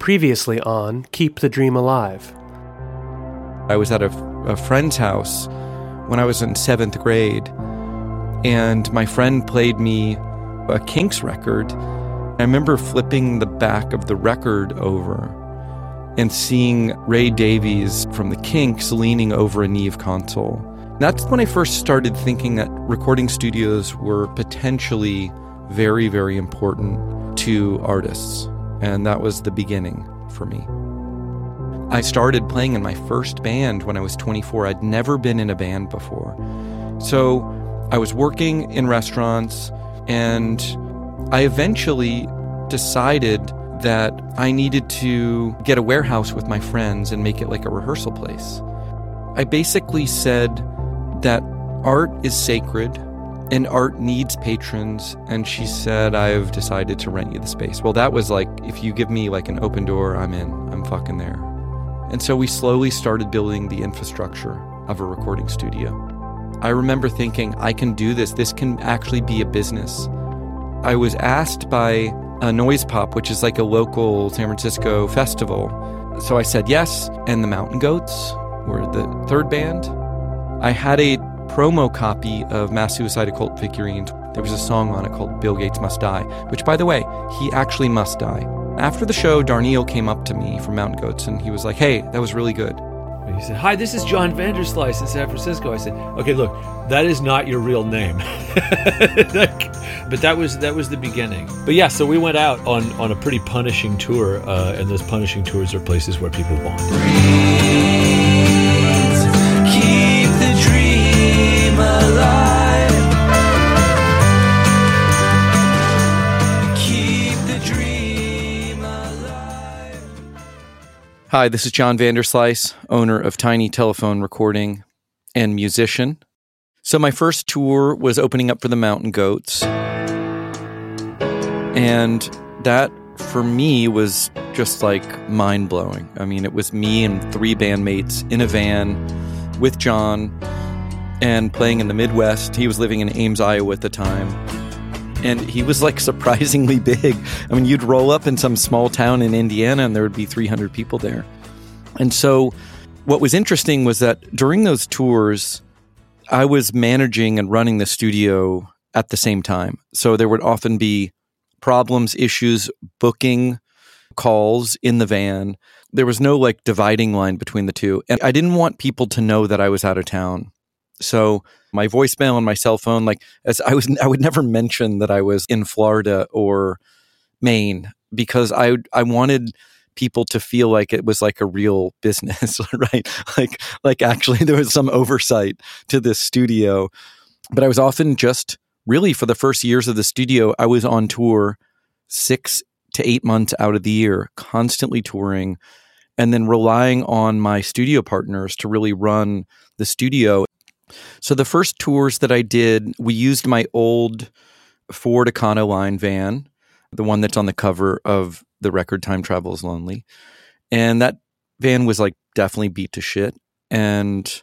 Previously on Keep the Dream Alive. I was at a friend's house when I was in 7th grade, and my friend played me a Kinks record. I remember flipping the back of the record over and seeing Ray Davies from the Kinks leaning over a Neve console. That's when I first started thinking that recording studios were potentially very, very important to artists. And that was the beginning for me. I started playing in my first band when I was 24. I'd never been in a band before. So I was working in restaurants, and I eventually decided that I needed to get a warehouse with my friends and make it like a rehearsal place. I basically said that art is sacred and art needs patrons, and she said, I've decided to rent you the space. Well, that was like, if you give me like an open door, I'm in, I'm fucking there. And so we slowly started building the infrastructure of a recording studio. I remember thinking, I can do this. This can actually be a business. I was asked by a Noise Pop, which is like a local San Francisco festival. So I said yes, and the Mountain Goats were the third band. I had a promo copy of Mass Suicide Occult Figurines. There was a song on it called Bill Gates Must Die, which, by the way, he actually must die. After the show, Darnell came up to me from Mountain Goats, and he was like, hey, that was really good. And he said, hi, this is John Vanderslice in San Francisco. I said, okay, look, that is not your real name. But that was the beginning. But yeah, so we went out on a pretty punishing tour, and those punishing tours are places where people wander. Hi, this is John Vanderslice, owner of Tiny Telephone Recording and musician. So my first tour was opening up for the Mountain Goats. And that, for me, was just like mind-blowing. I mean, it was me and three bandmates in a van with John and playing in the Midwest. He was living in Ames, Iowa at the time. And he was, like, surprisingly big. I mean, you'd roll up in some small town in Indiana, and there would be 300 people there. And so what was interesting was that during those tours, I was managing and running the studio at the same time. So there would often be problems, issues, booking calls in the van. There was no, like, dividing line between the two. And I didn't want people to know that I was out of town. So my voicemail and my cell phone, like, as I would never mention that I was in Florida or Maine, because I wanted people to feel like it was like a real business, right? Like actually there was some oversight to this studio. But I was often just really, for the first years of the studio, I was on tour 6 to 8 months out of the year, constantly touring, and then relying on my studio partners to really run the studio. So the first tours that I did, we used my old Ford Econoline van, the one that's on the cover of the record Time Travels Lonely. And that van was like definitely beat to shit. And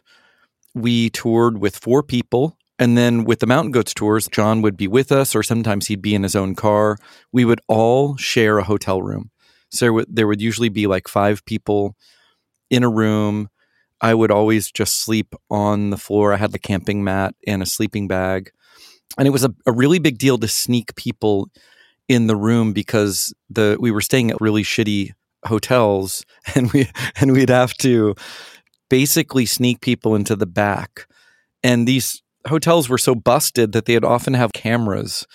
we toured with four people. And then with the Mountain Goats tours, John would be with us, or sometimes he'd be in his own car. We would all share a hotel room. So there would usually be like five people in a room. I would always just sleep on the floor. I had the camping mat and a sleeping bag. And it was a really big deal to sneak people in the room, because we were staying at really shitty hotels, and we'd have to basically sneak people into the back. And these hotels were so busted that they'd often have cameras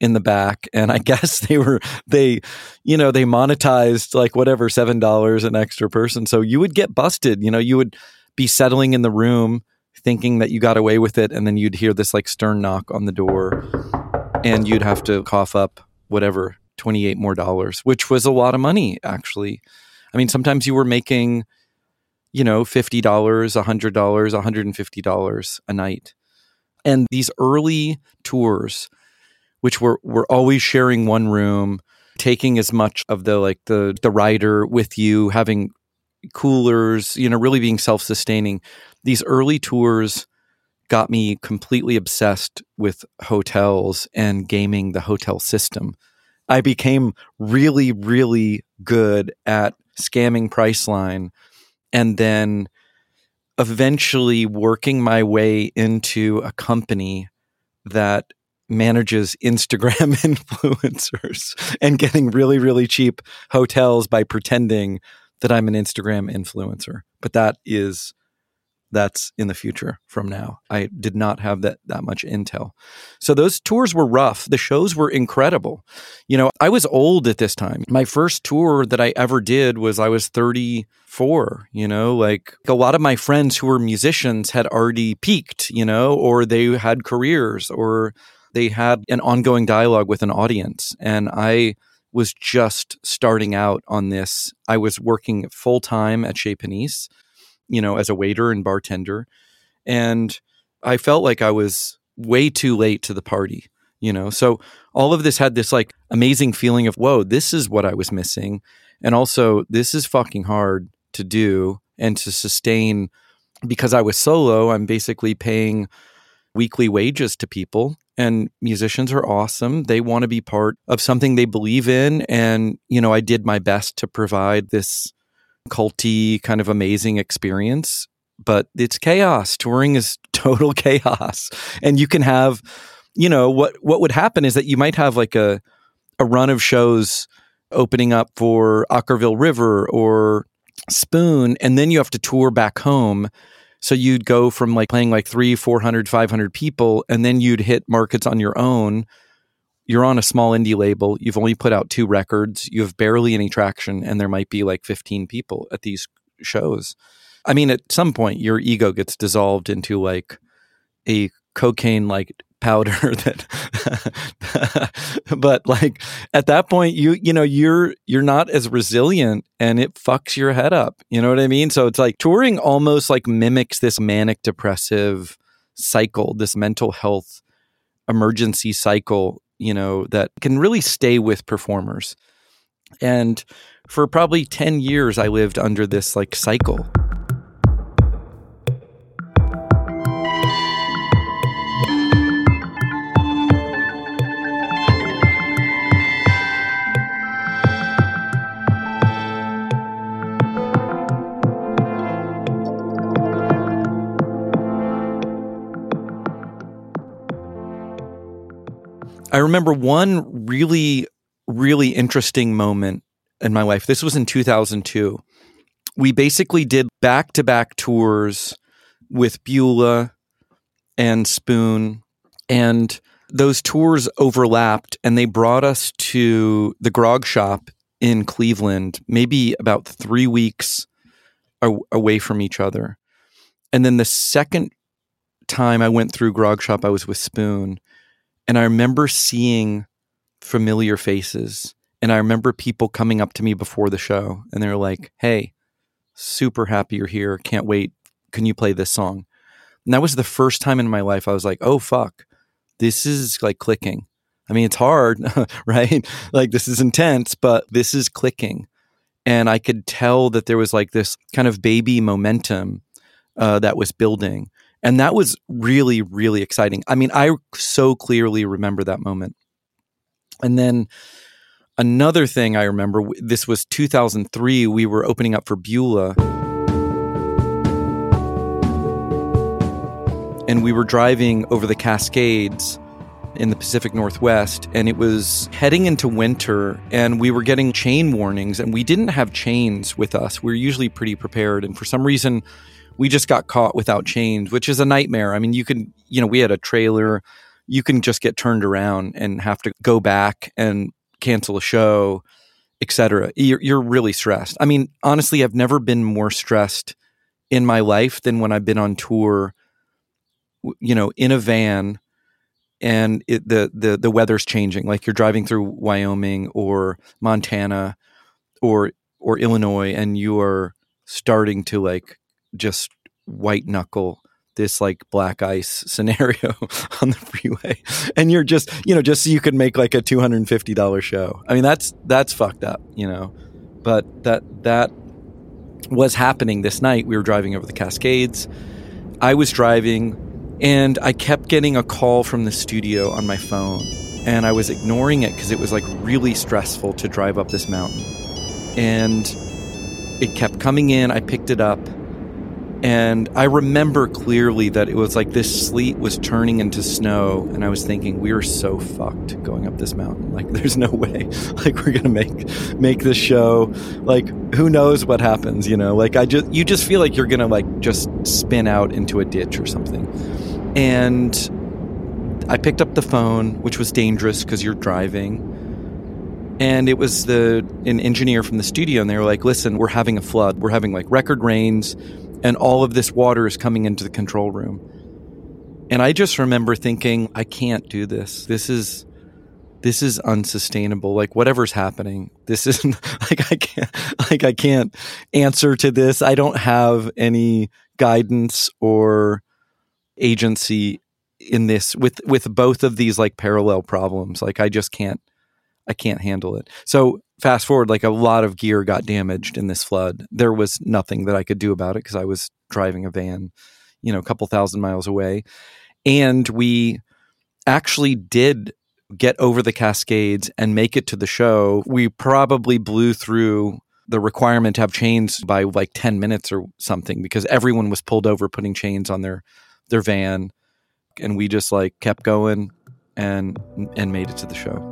in the back. And I guess they monetized like whatever, $7 an extra person. So you would get busted, you would be settling in the room thinking that you got away with it. And then you'd hear this like stern knock on the door, and you'd have to cough up whatever, $28 more, which was a lot of money, actually. I mean, sometimes you were making, $50, $100, $150 a night. And these early tours, which we're always sharing one room, taking as much of the rider with you, having coolers, really being self-sustaining. These early tours got me completely obsessed with hotels and gaming the hotel system. I became really, really good at scamming Priceline and then eventually working my way into a company that manages Instagram influencers and getting really, really cheap hotels by pretending that I'm an Instagram influencer. But that's in the future from now. I did not have that much intel. So those tours were rough. The shows were incredible. You know, I was old at this time. My first tour that I ever did was I was 34, you know, like a lot of my friends who were musicians had already peaked, you know, or they had careers or they had an ongoing dialogue with an audience. And I was just starting out on this. I was working full time at Chez Panisse, you know, as a waiter and bartender. And I felt like I was way too late to the party, you know? So all of this had this like amazing feeling of, whoa, this is what I was missing. And also this is fucking hard to do and to sustain because I was solo. I'm basically paying weekly wages to people, and musicians are awesome. They want to be part of something they believe in. And, you know, I did my best to provide this culty kind of amazing experience, but it's chaos. Touring is total chaos. And you can have, you know, what would happen is that you might have like a run of shows opening up for Okkervil River or Spoon, and then you have to tour back home. So you'd go from like playing like 300, 400, 500 people, and then you'd hit markets on your own. You're on a small indie label. You've only put out 2 records. You have barely any traction, and there might be like 15 people at these shows. I mean, at some point, your ego gets dissolved into like a cocaine-like powder that, but like at that point, you know, you're not as resilient, and it fucks your head up. You know what I mean? So it's like touring almost like mimics this manic depressive cycle, this mental health emergency cycle, you know, that can really stay with performers. And for probably 10 years, I lived under this like cycle. I remember one really, really interesting moment in my life. This was in 2002. We basically did back-to-back tours with Beulah and Spoon, and those tours overlapped, and they brought us to the Grog Shop in Cleveland, maybe about 3 weeks away from each other. And then the second time I went through Grog Shop, I was with Spoon. And I remember seeing familiar faces, and I remember people coming up to me before the show, and they were like, hey, super happy you're here. Can't wait. Can you play this song? And that was the first time in my life I was like, oh, fuck, this is like clicking. I mean, it's hard, right? Like this is intense, but this is clicking. And I could tell that there was like this kind of baby momentum that was building. And that was really, really exciting. I mean, I so clearly remember that moment. And then another thing I remember, this was 2003, we were opening up for Beulah. And we were driving over the Cascades in the Pacific Northwest, and it was heading into winter, and we were getting chain warnings, and we didn't have chains with us. We were usually pretty prepared, and for some reason, we just got caught without chains, which is a nightmare. I mean, you can, you know, we had a trailer. You can just get turned around and have to go back and cancel a show, etc. You're really stressed. I mean, honestly, I've never been more stressed in my life than when I've been on tour, you know, in a van, and the weather's changing. Like you're driving through Wyoming or Montana or Illinois, and you are starting to like just white knuckle this like black ice scenario on the freeway, and you're just, you know, just so you could make like a $250 show. I mean, that's fucked up, you know, but that was happening this night. We were driving over the Cascades. I was driving, and I kept getting a call from the studio on my phone, and I was ignoring it because it was like really stressful to drive up this mountain. And it kept coming in. I picked it up, and I remember clearly that it was like this sleet was turning into snow, and I was thinking, we are so fucked going up this mountain. Like, there's no way. Like, we're gonna make this show. Like, who knows what happens? You know, like you just feel like you're gonna like just spin out into a ditch or something. And I picked up the phone, which was dangerous because you're driving. And it was an engineer from the studio, and they were like, listen, we're having a flood. We're having like record rains, and all of this water is coming into the control room. And I just remember thinking, I can't do this. This is unsustainable. Like, whatever's happening, this isn't I can't answer to this. I don't have any guidance or agency in this with both of these like parallel problems. Like, I can't handle it. So fast forward, like, a lot of gear got damaged in this flood. There was nothing that I could do about it because I was driving a van, you know, a couple thousand miles away. And we actually did get over the Cascades and make it to the show. We probably blew through the requirement to have chains by like 10 minutes or something, because everyone was pulled over putting chains on their van. And we just like kept going and made it to the show.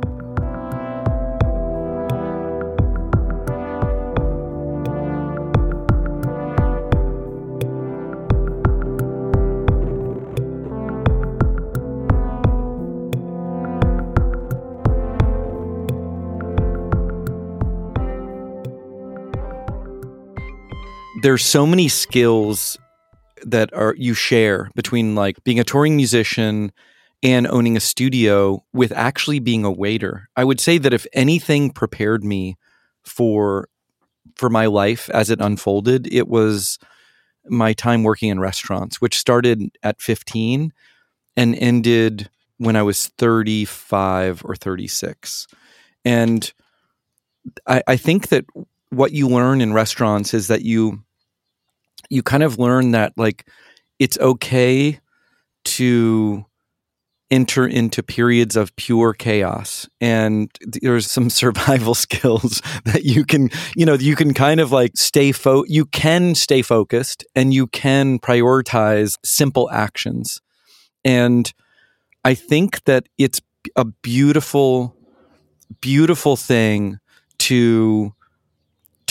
There's so many skills that you share between like being a touring musician and owning a studio with actually being a waiter. I would say that if anything prepared me for my life as it unfolded, it was my time working in restaurants, which started at 15 and ended when I was 35 or 36. And I think that what you learn in restaurants is that you kind of learn that, like, it's okay to enter into periods of pure chaos. And there's some survival skills that you can kind of like stay focused, and you can prioritize simple actions. And I think that it's a beautiful, beautiful thing to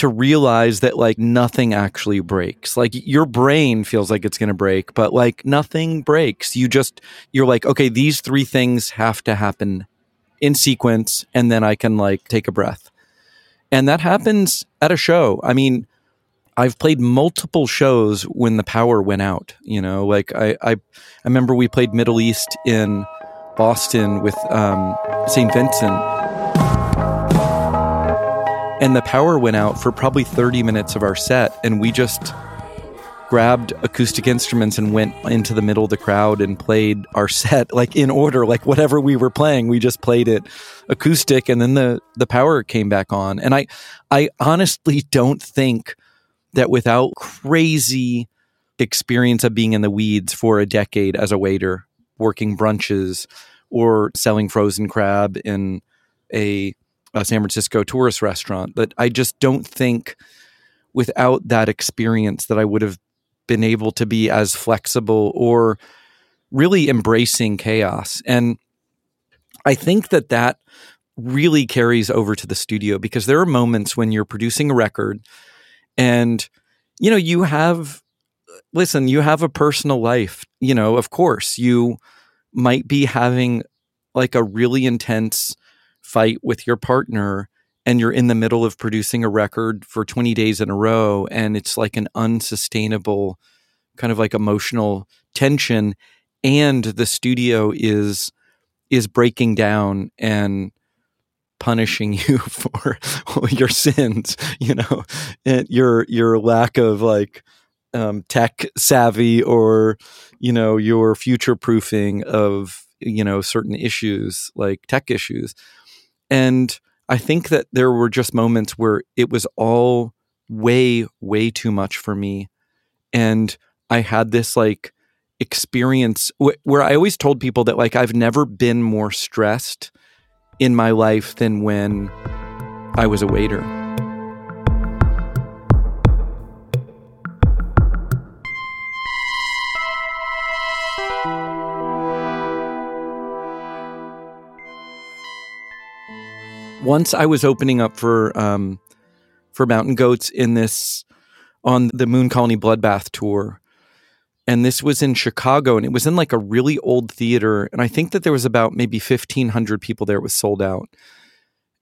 realize that, like, nothing actually breaks. Like, your brain feels like it's going to break, but like nothing breaks. You're like, okay, these three things have to happen in sequence, and then I can like take a breath. And that happens at a show. I mean, I've played multiple shows when the power went out, you know, like I remember we played Middle East in Boston with St. Vincent. And the power went out for probably 30 minutes of our set, and we just grabbed acoustic instruments and went into the middle of the crowd and played our set, like, in order, like whatever we were playing, we just played it acoustic, and then the power came back on. And I honestly don't think that without crazy experience of being in the weeds for a decade as a waiter, working brunches or selling frozen crab in a San Francisco tourist restaurant, but I just don't think without that experience that I would have been able to be as flexible or really embracing chaos. And I think that that really carries over to the studio, because there are moments when you're producing a record and, you know, you have a personal life, you know, of course you might be having like a really intense fight with your partner, and you're in the middle of producing a record for 20 days in a row, and it's like an unsustainable kind of like emotional tension, and the studio is breaking down and punishing you for your sins, you know, and your lack of like tech savvy, or, you know, your future proofing of, you know, certain issues like tech issues. And I think that there were just moments where it was all way, way too much for me. And I had this like experience where I always told people that, like, I've never been more stressed in my life than when I was a waiter. Once I was opening up for Mountain Goats on the Moon Colony Bloodbath tour, and this was in Chicago, and it was in like a really old theater, and I think that there was about maybe 1,500 people there. It was sold out,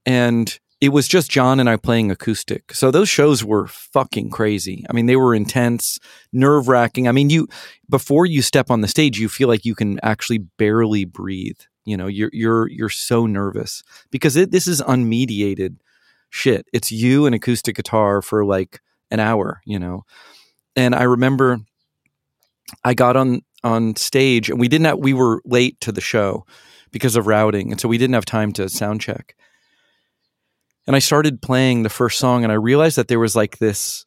and it was just John and I playing acoustic. So those shows were fucking crazy. I mean, they were intense, nerve-wracking. I mean, before you step on the stage, you feel like you can actually barely breathe. You know, you're so nervous because this is unmediated shit. It's you and acoustic guitar for like an hour, you know. And I remember I got on stage, and we were late to the show because of routing, and so we didn't have time to sound check. And I started playing the first song, and I realized that there was like this,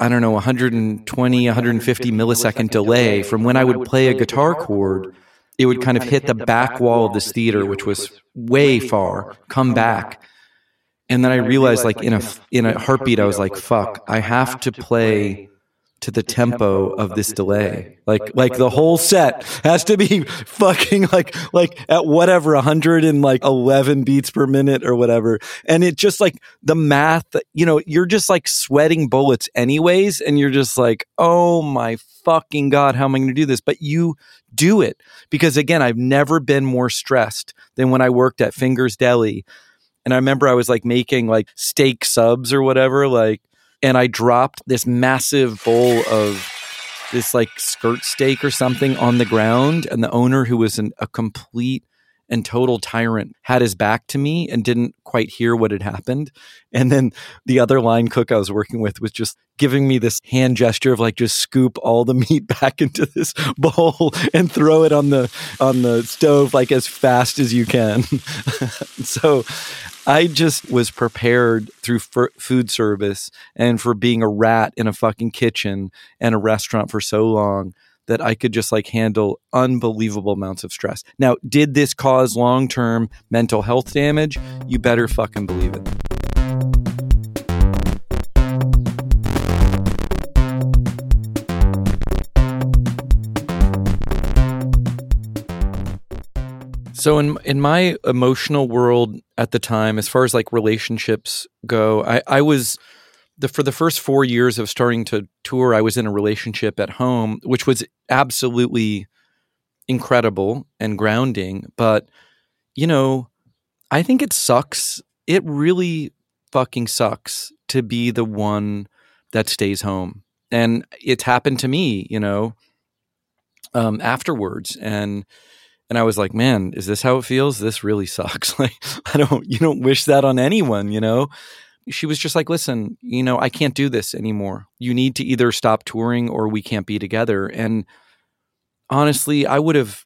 I don't know, 120-150 millisecond delay from when I would play a guitar chord. It would kind of hit the back wall of this theater, which was way far, come back. And then I realized, like, in a heartbeat, I was like, fuck, I have to play to the tempo of this delay. Like the whole set has to be fucking like at whatever, 111 beats per minute or whatever. And it just like the math, you know, you're just like sweating bullets anyways. And you're just like, oh my fucking God, how am I going to do this? But you do it because, again, I've never been more stressed than when I worked at Fingers Deli. And I remember I was like making like steak subs or whatever, like, and I dropped this massive bowl of this like skirt steak or something on the ground. And the owner, who was a complete and total tyrant, had his back to me and didn't quite hear what had happened. And then the other line cook I was working with was just giving me this hand gesture of like, just scoop all the meat back into this bowl and throw it on the stove like as fast as you can. So I just was prepared through food service and for being a rat in a fucking kitchen and a restaurant for so long that I could just like handle unbelievable amounts of stress. Now, did this cause long-term mental health damage? You better fucking believe it. So in my emotional world at the time, as far as like relationships go, I was... For the first 4 years of starting to tour, I was in a relationship at home, which was absolutely incredible and grounding. But, you know, I think it sucks. It really fucking sucks to be the one that stays home. And it's happened to me, you know, afterwards. And I was like, man, is this how it feels? This really sucks. Like, you don't wish that on anyone, you know? She was just like, listen, you know, I can't do this anymore. You need to either stop touring or we can't be together. And honestly, I would have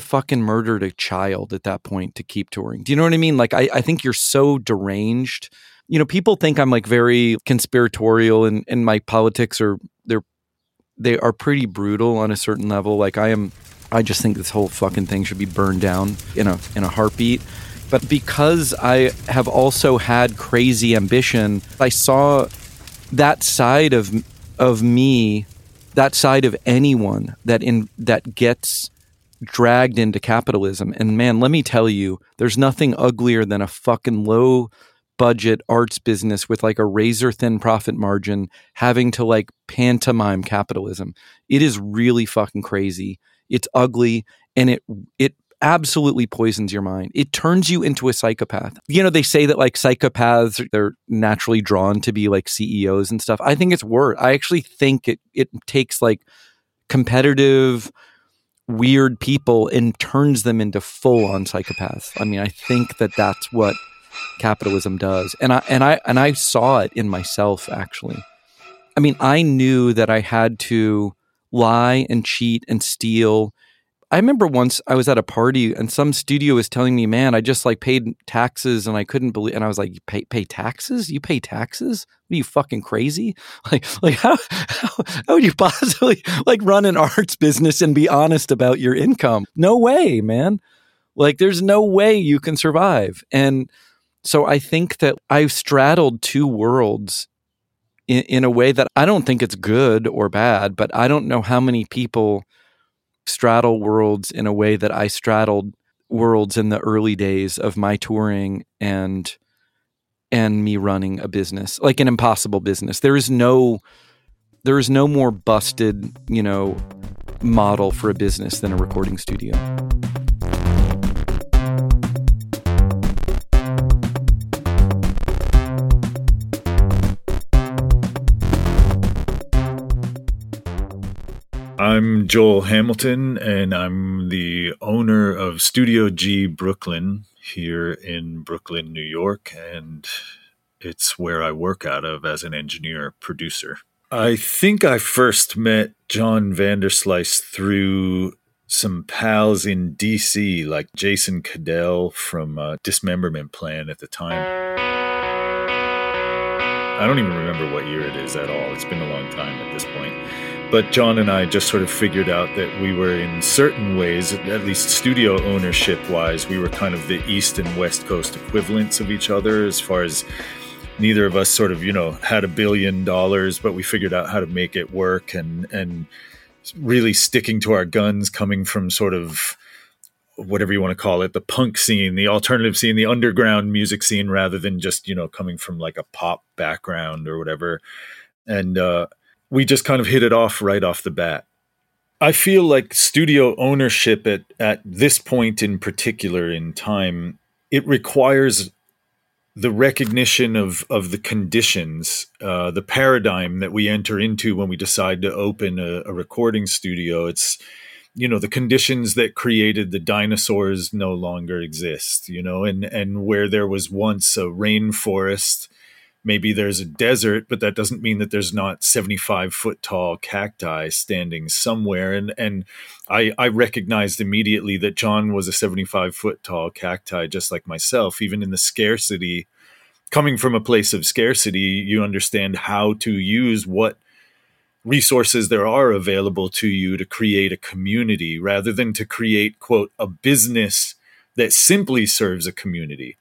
fucking murdered a child at that point to keep touring. Do you know what I mean? Like, I think you're so deranged. You know, people think I'm like very conspiratorial and my politics are pretty brutal on a certain level. Like I just think this whole fucking thing should be burned down in a heartbeat. But because I have also had crazy ambition, I saw that side of me, that side of anyone that gets dragged into capitalism. And man, let me tell you, there's nothing uglier than a fucking low budget arts business with like a razor thin profit margin having to like pantomime capitalism. It is really fucking crazy. It's ugly, and it absolutely poisons your mind. It turns you into a psychopath. You know, they say that like psychopaths, they're naturally drawn to be like CEOs and stuff. I think it's worse. I actually think it takes like competitive, weird people and turns them into full-on psychopaths. I mean, I think that that's what capitalism does. And I saw it in myself, actually. I mean, I knew that I had to lie and cheat and steal. I remember once I was at a party and some studio was telling me, man, I just like paid taxes and I couldn't believe, and I was like, you pay taxes? You pay taxes? What are you fucking crazy? Like how would you possibly like run an arts business and be honest about your income? No way, man. Like, there's no way you can survive. And so I think that I've straddled two worlds in a way that I don't think it's good or bad, but I don't know how many people straddle worlds in a way that I straddled worlds in the early days of my touring and me running a business, like an impossible business. There is no more busted, model for a business than a recording studio. I'm Joel Hamilton, and I'm the owner of Studio G Brooklyn here in Brooklyn, New York, and it's where I work out of as an engineer producer. I think I first met John Vanderslice through some pals in D.C., like Jason Cadell from Dismemberment Plan at the time. I don't even remember what year it is at all. It's been a long time at this point. But John and I just sort of figured out that we were, in certain ways, at least studio ownership-wise, we were kind of the East and West Coast equivalents of each other, as far as neither of us sort of, had $1 billion, but we figured out how to make it work and really sticking to our guns, coming from sort of whatever you want to call it, the punk scene, the alternative scene, the underground music scene, rather than just, coming from like a pop background or whatever. And, we just kind of hit it off right off the bat. I feel like studio ownership at this point in particular in time, it requires the recognition of the conditions, the paradigm that we enter into when we decide to open a recording studio. It's, the conditions that created the dinosaurs no longer exist, and where there was once a rainforest. Maybe there's a desert, but that doesn't mean that there's not 75-foot-tall cacti standing somewhere. And I recognized immediately that John was a 75-foot-tall cacti, just like myself. Even in the scarcity, coming from a place of scarcity, you understand how to use what resources there are available to you to create a community, rather than to create, quote, a business that simply serves a community.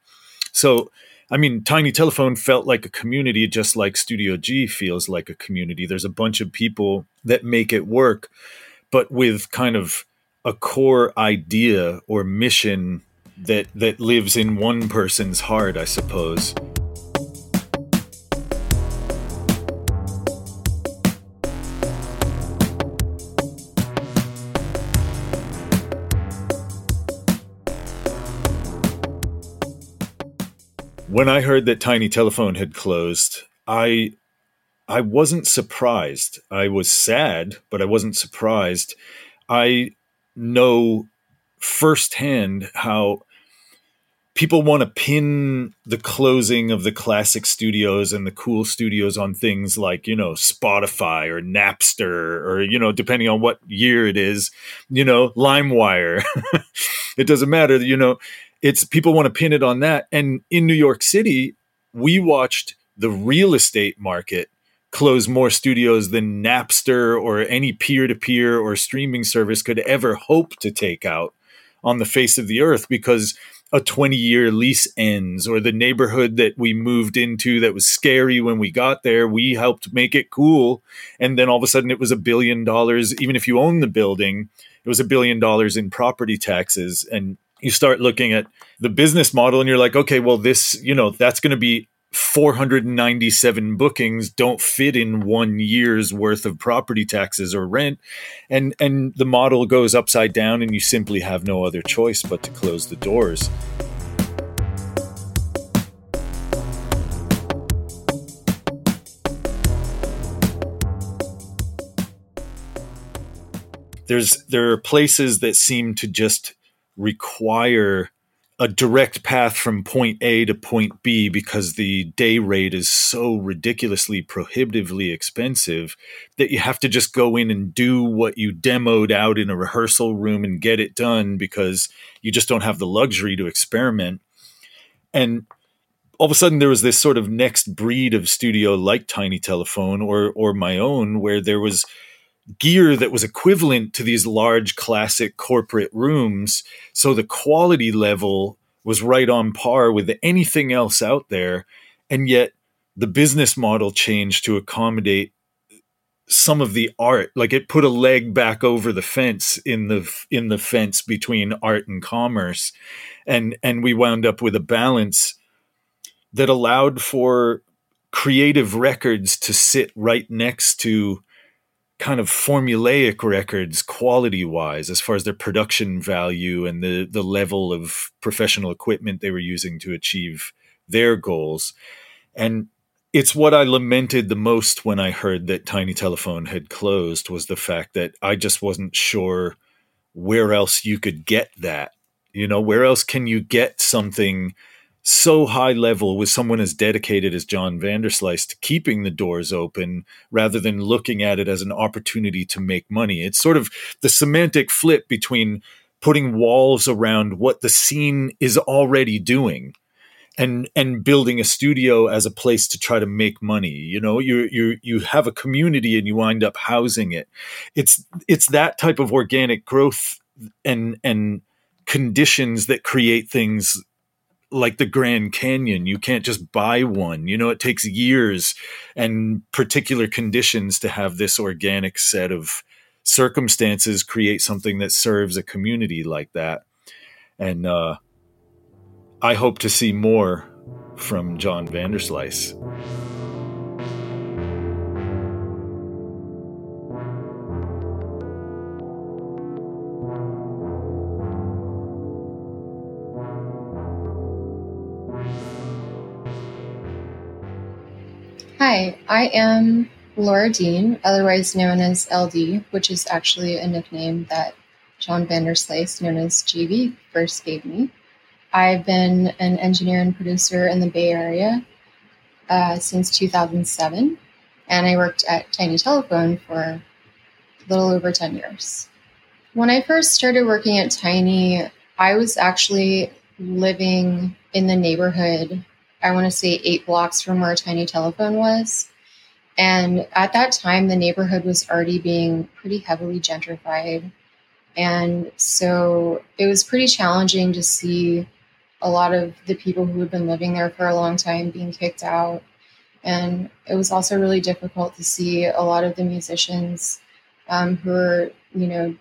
So, I mean, Tiny Telephone felt like a community, just like Studio G feels like a community. There's a bunch of people that make it work, but with kind of a core idea or mission that lives in one person's heart, I suppose. When I heard that Tiny Telephone had closed, I wasn't surprised. I was sad, but I wasn't surprised. I know firsthand how people want to pin the closing of the classic studios and the cool studios on things like, Spotify or Napster or, depending on what year it is, LimeWire. It doesn't matter, It's people want to pin it on that. And in New York City, we watched the real estate market close more studios than Napster or any peer-to-peer or streaming service could ever hope to take out on the face of the earth, because a 20-year lease ends, or the neighborhood that we moved into that was scary when we got there, we helped make it cool. And then all of a sudden it was $1 billion. Even if you own the building, it was $1 billion in property taxes. And you start looking at the business model and you're like, okay, well, this, that's going to be 497 bookings don't fit in 1 year's worth of property taxes or rent. And the model goes upside down and you simply have no other choice but to close the doors. There are places that seem to just require a direct path from point A to point B because the day rate is so ridiculously prohibitively expensive that you have to just go in and do what you demoed out in a rehearsal room and get it done, because you just don't have the luxury to experiment. And all of a sudden there was this sort of next breed of studio like Tiny Telephone or my own, where there was gear that was equivalent to these large classic corporate rooms. So the quality level was right on par with anything else out there. And yet the business model changed to accommodate some of the art. Like, it put a leg back over the fence in the fence between art and commerce. And we wound up with a balance that allowed for creative records to sit right next to kind of formulaic records quality wise, as far as their production value and the level of professional equipment they were using to achieve their goals. And it's what I lamented the most when I heard that Tiny Telephone had closed, was the fact that I just wasn't sure where else you could get that. You know, where else can you get something so high level with someone as dedicated as John Vanderslice to keeping the doors open rather than looking at it as an opportunity to make money? It's sort of the semantic flip between putting walls around what the scene is already doing and building a studio as a place to try to make money. You know, you have a community and you wind up housing it. It's that type of organic growth and conditions that create things like the Grand Canyon. You can't just buy one. You know, it takes years and particular conditions to have this organic set of circumstances create something that serves a community like that. And I hope to see more from John Vanderslice. Hi, I am Laura Dean, otherwise known as LD, which is actually a nickname that John Vanderslice, known as GV, first gave me. I've been an engineer and producer in the Bay Area since 2007, and I worked at Tiny Telephone for a little over 10 years. When I first started working at Tiny, I was actually living in the neighborhood, I want to say 8 blocks from where Tiny Telephone was. And at that time, the neighborhood was already being pretty heavily gentrified. And so it was pretty challenging to see a lot of the people who had been living there for a long time being kicked out. And it was also really difficult to see a lot of the musicians who were, you know,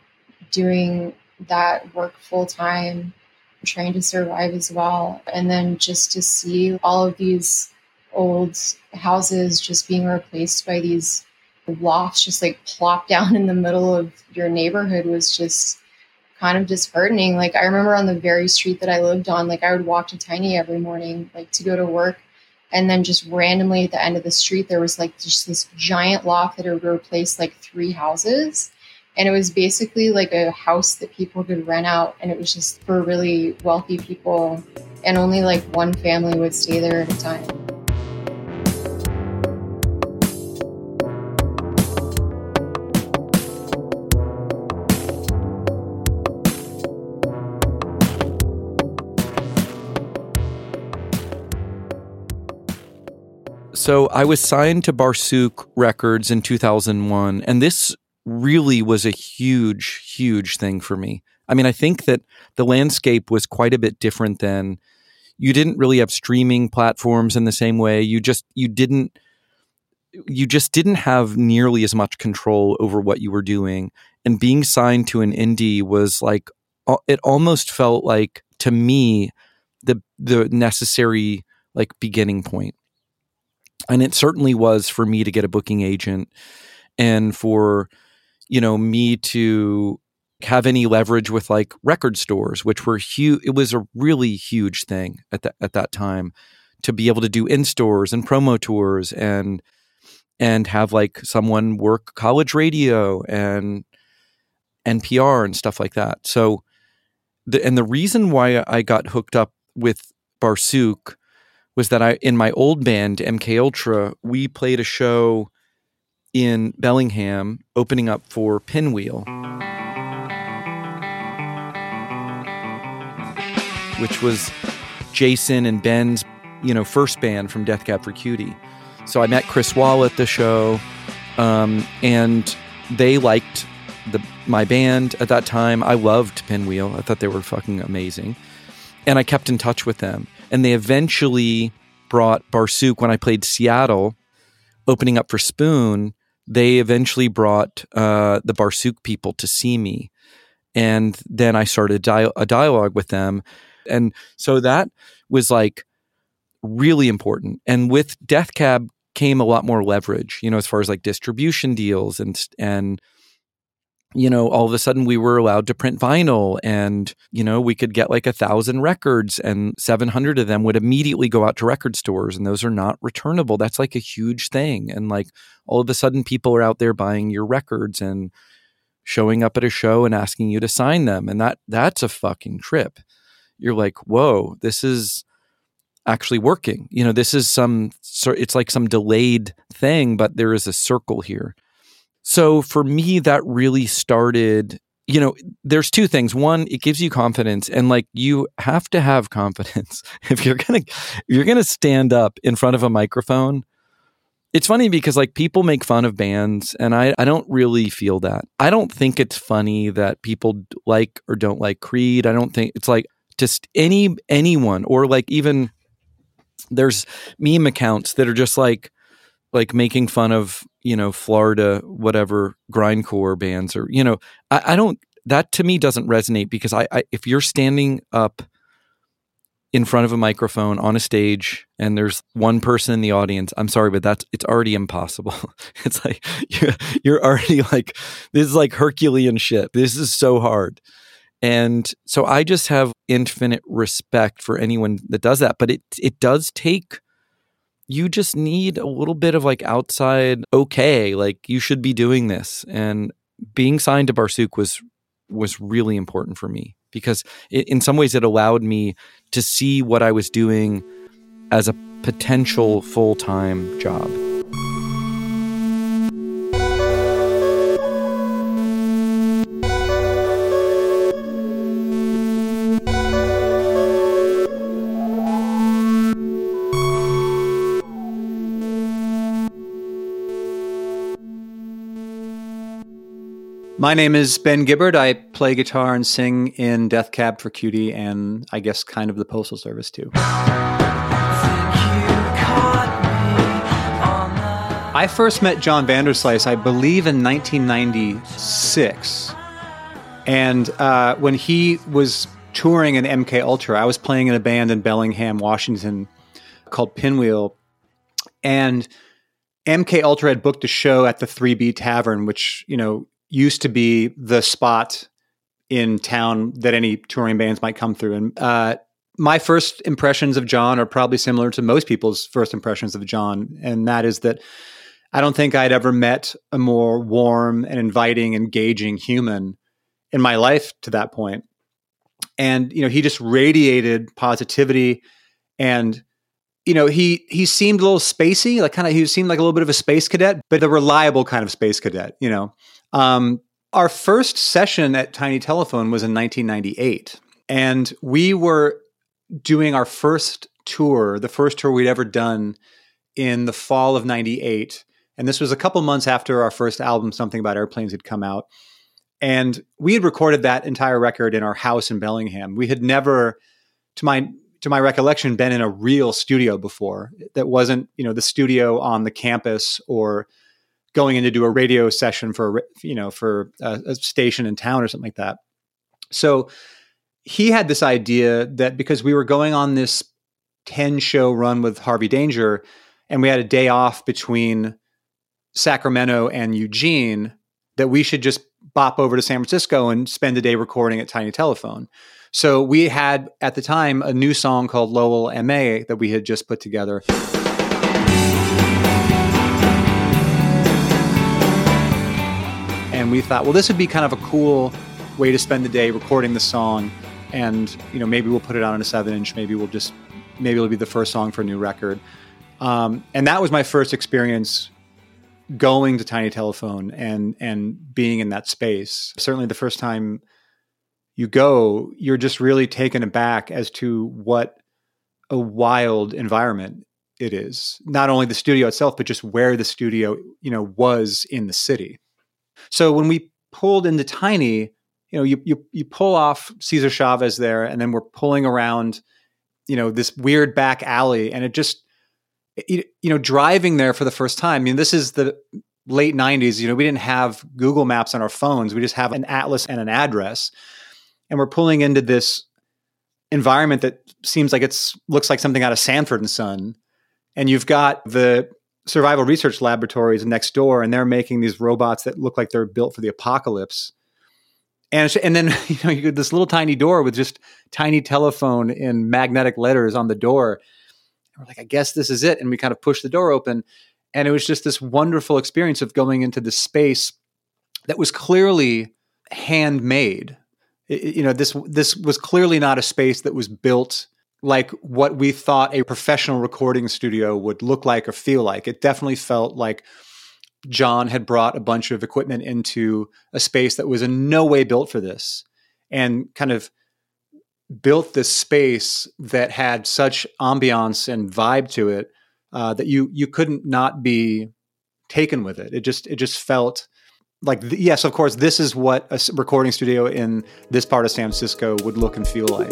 doing that work full time, trying to survive as well. And then just to see all of these old houses just being replaced by these lofts just like plop down in the middle of your neighborhood was just kind of disheartening. Like, I remember on the very street that I lived on, like, I would walk to Tiny every morning, like, to go to work. And then just randomly at the end of the street, there was like just this giant loft that had replaced like 3 houses. And it was basically like a house that people could rent out, and it was just for really wealthy people, and only like 1 family would stay there at a time. So I was signed to Barsuk Records in 2001, and this really was a huge, huge thing for me. I mean, I think that the landscape was quite a bit different then. You didn't really have streaming platforms in the same way. You just didn't have nearly as much control over what you were doing. And being signed to an indie was like, it almost felt like, to me, the necessary, like, beginning point. And it certainly was for me to get a booking agent, and for, you know, me to have any leverage with like record stores, which were huge. It was a really huge thing at that time to be able to do in-stores and promo tours and have like someone work college radio and PR and stuff like that. So the reason why I got hooked up with Barsuk was that in my old band, MK Ultra, we played a show in Bellingham, opening up for Pinwheel, which was Jason and Ben's, you know, first band from Death Cab for Cutie. So I met Chris Wall at the show, and They liked my band at that time. I loved Pinwheel. I thought they were fucking amazing. And I kept in touch with them. And they eventually brought Barsuk, when I played Seattle, opening up for Spoon, they eventually brought the Barsuk people to see me. And then I started a dialogue with them. And so that was like really important. And with Death Cab came a lot more leverage, you know, as far as like distribution deals and you know, all of a sudden we were allowed to print vinyl and, you know, we could get like 1,000 records and 700 of them would immediately go out to record stores and those are not returnable. That's like a huge thing. And like all of a sudden people are out there buying your records and showing up at a show and asking you to sign them. And that's a fucking trip. You're like, whoa, this is actually working. You know, this is it's like some delayed thing, but there is a circle here. So for me, that really started, you know, there's two things. One, it gives you confidence and like you have to have confidence. If you're going to stand up in front of a microphone, it's funny because like people make fun of bands and I don't really feel that. I don't think it's funny that people like or don't like Creed. I don't think it's like just anyone or like even there's meme accounts that are just like making fun of, you know, Florida, whatever grindcore bands or, you know, I don't, that to me doesn't resonate because I if you're standing up in front of a microphone on a stage and there's one person in the audience, I'm sorry, but it's already impossible. It's like, you're already like, this is like Herculean shit. This is so hard. And so I just have infinite respect for anyone that does that, but it does take, you just need a little bit of like outside, okay, like you should be doing this. And being signed to Barsuk was really important for me because in some ways it allowed me to see what I was doing as a potential full-time job. My name is Ben Gibbard. I play guitar and sing in Death Cab for Cutie and I guess kind of the Postal Service too. I first met John Vanderslice, I believe in 1996. And when he was touring in MK Ultra, I was playing in a band in Bellingham, Washington called Pinwheel. And MK Ultra had booked a show at the 3B Tavern, which, you know, used to be the spot in town that any touring bands might come through. And my first impressions of John are probably similar to most people's first impressions of John. And that is that I don't think I'd ever met a more warm and inviting, engaging human in my life to that point. And, you know, he just radiated positivity and, you know, he seemed a little spacey, like kind of, he seemed like a little bit of a space cadet, but a reliable kind of space cadet, you know. Our first session at Tiny Telephone was in 1998, and we were doing our first tour, the first tour we'd ever done in the fall of 98. And this was a couple months after our first album, Something About Airplanes, had come out. And we had recorded that entire record in our house in Bellingham. We had never, to my recollection, been in a real studio before that wasn't, you know, the studio on the campus or going in to do a radio session for, you know, for a station in town or something like that. So he had this idea that because we were going on this 10-show run with Harvey Danger and we had a day off between Sacramento and Eugene, that we should just bop over to San Francisco and spend a day recording at Tiny Telephone. So we had, at the time, a new song called Lowell M.A. that we had just put together. And we thought, well, this would be kind of a cool way to spend the day recording the song. And, you know, maybe we'll put it out on a 7-inch. Maybe it'll be the first song for a new record. And that was my first experience going to Tiny Telephone and being in that space. Certainly the first time you go, you're just really taken aback as to what a wild environment it is. Not only the studio itself, but just where the studio, you know, was in the city. So when we pulled into Tiny, you know, you pull off Cesar Chavez there, and then we're pulling around, you know, this weird back alley, and it just, you know, driving there for the first time. I mean, this is the late 90s. You know, we didn't have Google Maps on our phones. We just have an atlas and an address, and we're pulling into this environment that seems like looks like something out of Sanford and Son. And you've got the Survival Research Laboratories next door, and they're making these robots that look like they're built for the apocalypse. And then, you know, you get this little tiny door with just Tiny Telephone in magnetic letters on the door. And we're like, I guess this is it. And we kind of pushed the door open. And it was just this wonderful experience of going into this space that was clearly handmade. You know, this was clearly not a space that was built like what we thought a professional recording studio would look like or feel like. It definitely felt like John had brought a bunch of equipment into a space that was in no way built for this, and kind of built this space that had such ambiance and vibe to it that you couldn't not be taken with it. It just felt like, yes, of course, this is what a recording studio in this part of San Francisco would look and feel like.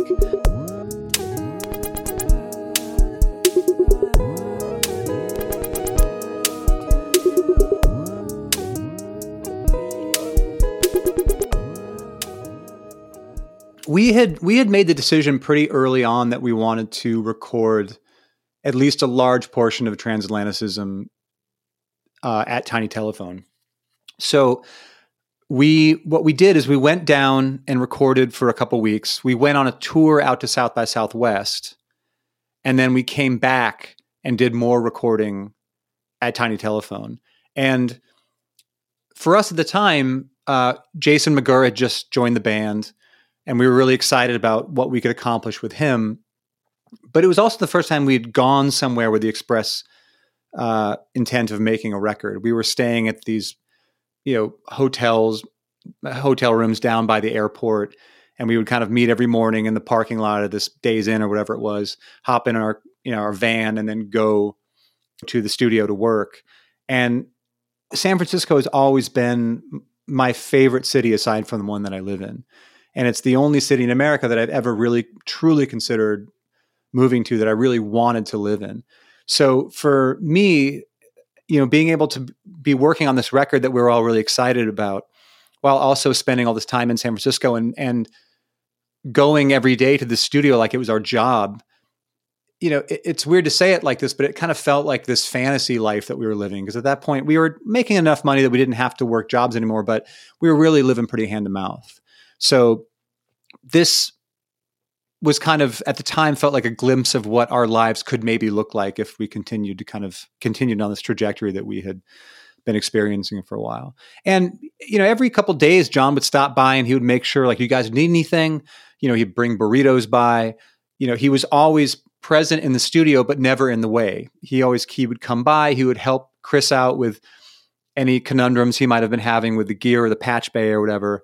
We had made the decision pretty early on that we wanted to record at least a large portion of Transatlanticism at Tiny Telephone. So what we did is we went down and recorded for a couple weeks. We went on a tour out to South by Southwest, and then we came back and did more recording at Tiny Telephone. And for us at the time, Jason McGurr had just joined the band, and we were really excited about what we could accomplish with him. But it was also the first time we had gone somewhere with the express intent of making a record. We were staying at these, you know, hotel rooms down by the airport, and we would kind of meet every morning in the parking lot of this Days Inn or whatever it was, hop in our, you know, our van, and then go to the studio to work. And San Francisco has always been my favorite city aside from the one that I live in. And it's the only city in America that I've ever really truly considered moving to, that I really wanted to live in. So for me, you know, being able to be working on this record that we were all really excited about, while also spending all this time in San Francisco and going every day to the studio like it was our job, you know, it's weird to say it like this, but it kind of felt like this fantasy life that we were living. Because at that point, we were making enough money that we didn't have to work jobs anymore, but we were really living pretty hand to mouth. So this was kind of, at the time, felt like a glimpse of what our lives could maybe look like if we continued on this trajectory that we had been experiencing for a while. And, you know, every couple of days, John would stop by and he would make sure, like, you guys need anything? You know, he'd bring burritos by. You know, he was always present in the studio, but never in the way. He would come by. He would help Chris out with any conundrums he might have been having with the gear or the patch bay or whatever.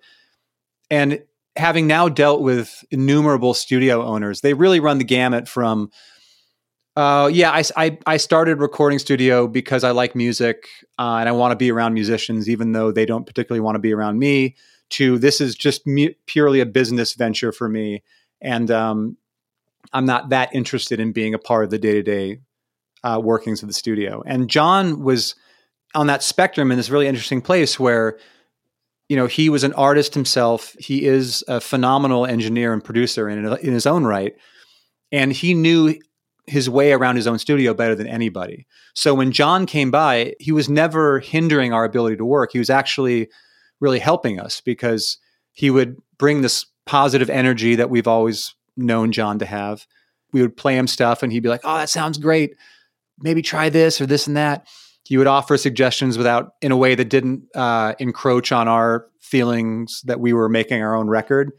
And having now dealt with innumerable studio owners, they really run the gamut from, I started recording studio because I like music and I want to be around musicians, even though they don't particularly want to be around me, to this is just purely a business venture for me. And I'm not that interested in being a part of the day-to-day workings of the studio. And John was on that spectrum in this really interesting place where, you know, he was an artist himself. He is a phenomenal engineer and producer in his own right. And he knew his way around his own studio better than anybody. So when John came by, he was never hindering our ability to work. He was actually really helping us because he would bring this positive energy that we've always known John to have. We would play him stuff and he'd be like, oh, that sounds great. Maybe try this or this and that. He would offer suggestions in a way that didn't encroach on our feelings that we were making our own record.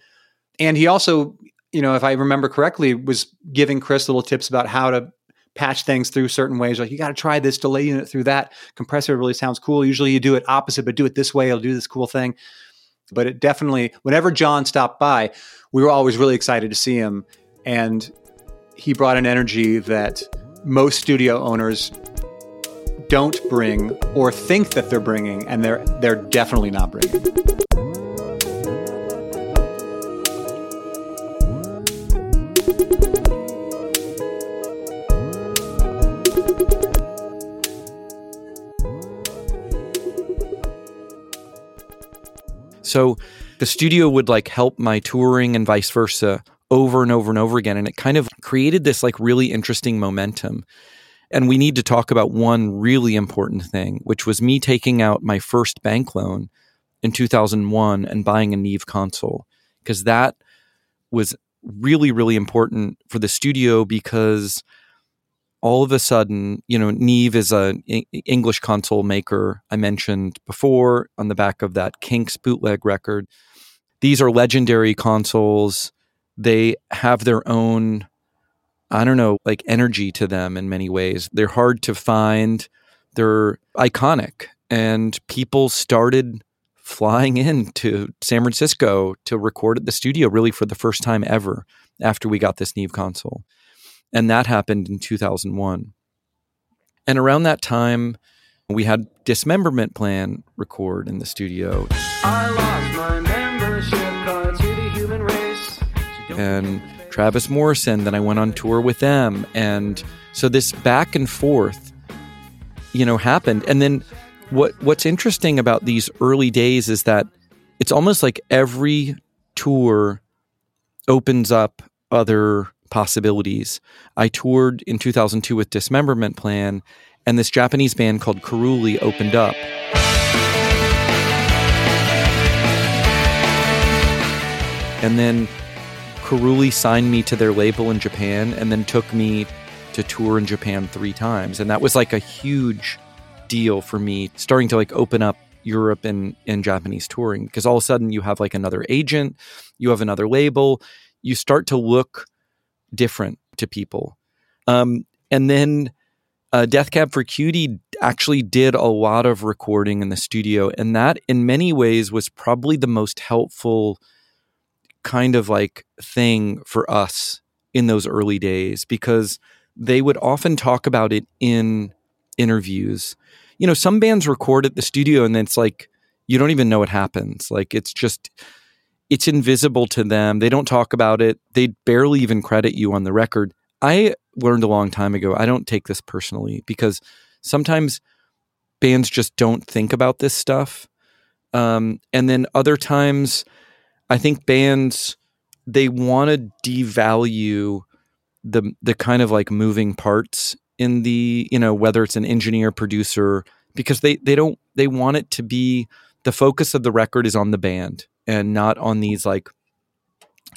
And he also, you know, if I remember correctly, was giving Chris little tips about how to patch things through certain ways. Like, you got to try this delay unit through that. Compressor really sounds cool. Usually you do it opposite, but do it this way. It'll do this cool thing. But it definitely, whenever John stopped by, we were always really excited to see him. And he brought an energy that most studio owners don't bring or think that they're bringing, and they're definitely not bringing. So the studio would like help my touring and vice versa over and over and over again. And it kind of created this like really interesting momentum. And we need to talk about one really important thing, which was me taking out my first bank loan in 2001 and buying a Neve console. Because that was really, really important for the studio because all of a sudden, you know, Neve is an English console maker I mentioned before on the back of that Kinks bootleg record. These are legendary consoles. They have their own, I don't know, like energy to them in many ways. They're hard to find. They're iconic. And people started flying in to San Francisco to record at the studio really for the first time ever after we got this Neve console. And that happened in 2001. And around that time, we had Dismemberment Plan record in the studio. I lost my membership card to the human race. And Travis Morrison, then I went on tour with them. And so this back and forth, you know, happened. And then what's interesting about these early days is that it's almost like every tour opens up other possibilities. I toured in 2002 with Dismemberment Plan, and this Japanese band called Karuli opened up. And then Karuli signed me to their label in Japan and then took me to tour in Japan 3 times. And that was like a huge deal for me, starting to like open up Europe and Japanese touring, because all of a sudden you have like another agent, you have another label, you start to look different to people. And then Death Cab for Cutie actually did a lot of recording in the studio. And that in many ways was probably the most helpful kind of like thing for us in those early days, because they would often talk about it in interviews. You know, some bands record at the studio and it's like, you don't even know what happens. Like it's just, it's invisible to them. They don't talk about it. They barely even credit you on the record. I learned a long time ago, I don't take this personally, because sometimes bands just don't think about this stuff. And then other times, I think bands, they want to devalue the kind of like moving parts in the, you know, whether it's an engineer, producer, because they want it to be, the focus of the record is on the band and not on these like